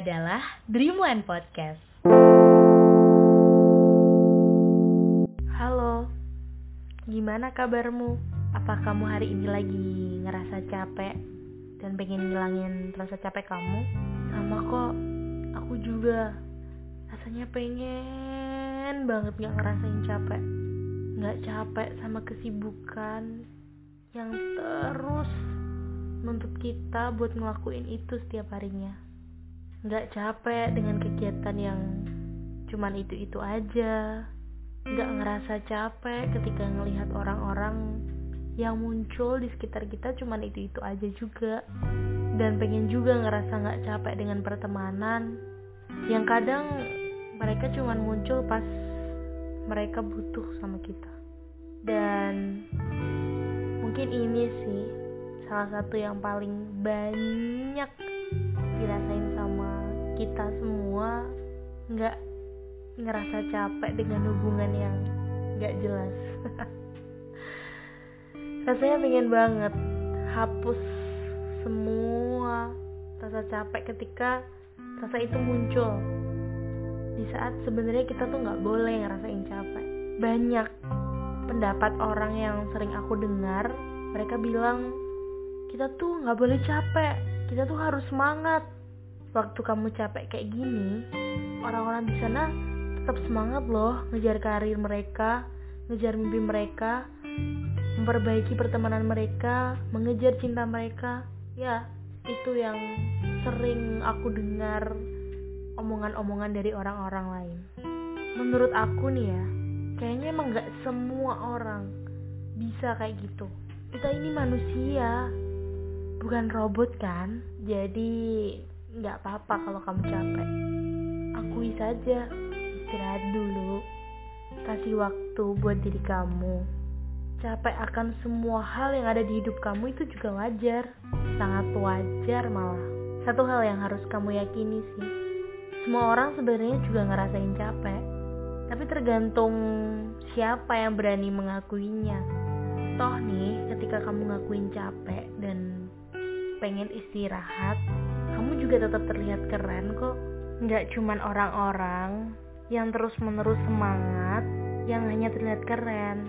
adalah Dreamwan Podcast. Halo, gimana kabarmu? Apa kamu hari ini lagi ngerasa capek dan pengen ngilangin rasa capek kamu? Sama kok, aku juga rasanya pengen banget gak ngerasain capek. Gak capek sama kesibukan yang terus menuntut kita buat ngelakuin itu setiap harinya. Gak capek dengan kegiatan yang cuman itu-itu aja. Gak ngerasa capek ketika ngelihat orang-orang yang muncul di sekitar kita cuman itu-itu aja juga. Dan pengen juga ngerasa gak capek dengan pertemanan yang kadang mereka cuman muncul pas mereka butuh sama kita. Dan mungkin ini sih salah satu yang paling banyak dirasain sama kita semua, gak ngerasa capek dengan hubungan yang gak jelas. Rasanya pengen banget hapus semua rasa capek ketika rasa itu muncul di saat sebenarnya kita tuh gak boleh ngerasain capek. Banyak pendapat orang yang sering aku dengar, mereka bilang, kita tuh gak boleh capek, kita tuh harus semangat. Waktu kamu capek kayak gini, orang-orang di sana tetap semangat loh, ngejar karir mereka, ngejar mimpi mereka, memperbaiki pertemanan mereka, mengejar cinta mereka. Ya, itu yang sering aku dengar omongan-omongan dari orang-orang lain. Menurut aku nih ya, kayaknya emang gak semua orang bisa kayak gitu. Kita ini manusia, bukan robot kan? Jadi gak apa-apa kalau kamu capek. Akui saja, istirahat dulu. Kasih waktu buat diri kamu. Capek akan semua hal yang ada di hidup kamu itu juga wajar. Sangat wajar malah. Satu hal yang harus kamu yakini sih, semua orang sebenarnya juga ngerasain capek. Tapi tergantung siapa yang berani mengakuinya. Toh nih, ketika kamu ngakuin capek dan pengen istirahat, kamu juga tetap terlihat keren kok. Nggak cuman orang-orang yang terus-menerus semangat yang hanya terlihat keren.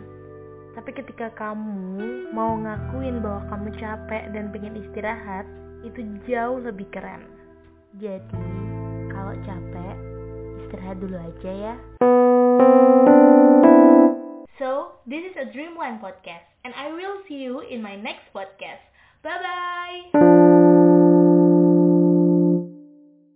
Tapi ketika kamu mau ngakuin bahwa kamu capek dan pengen istirahat, itu jauh lebih keren. Jadi, kalau capek, istirahat dulu aja ya. So, this is a Dreamland Podcast and I will see you in my next podcast. Bye-bye!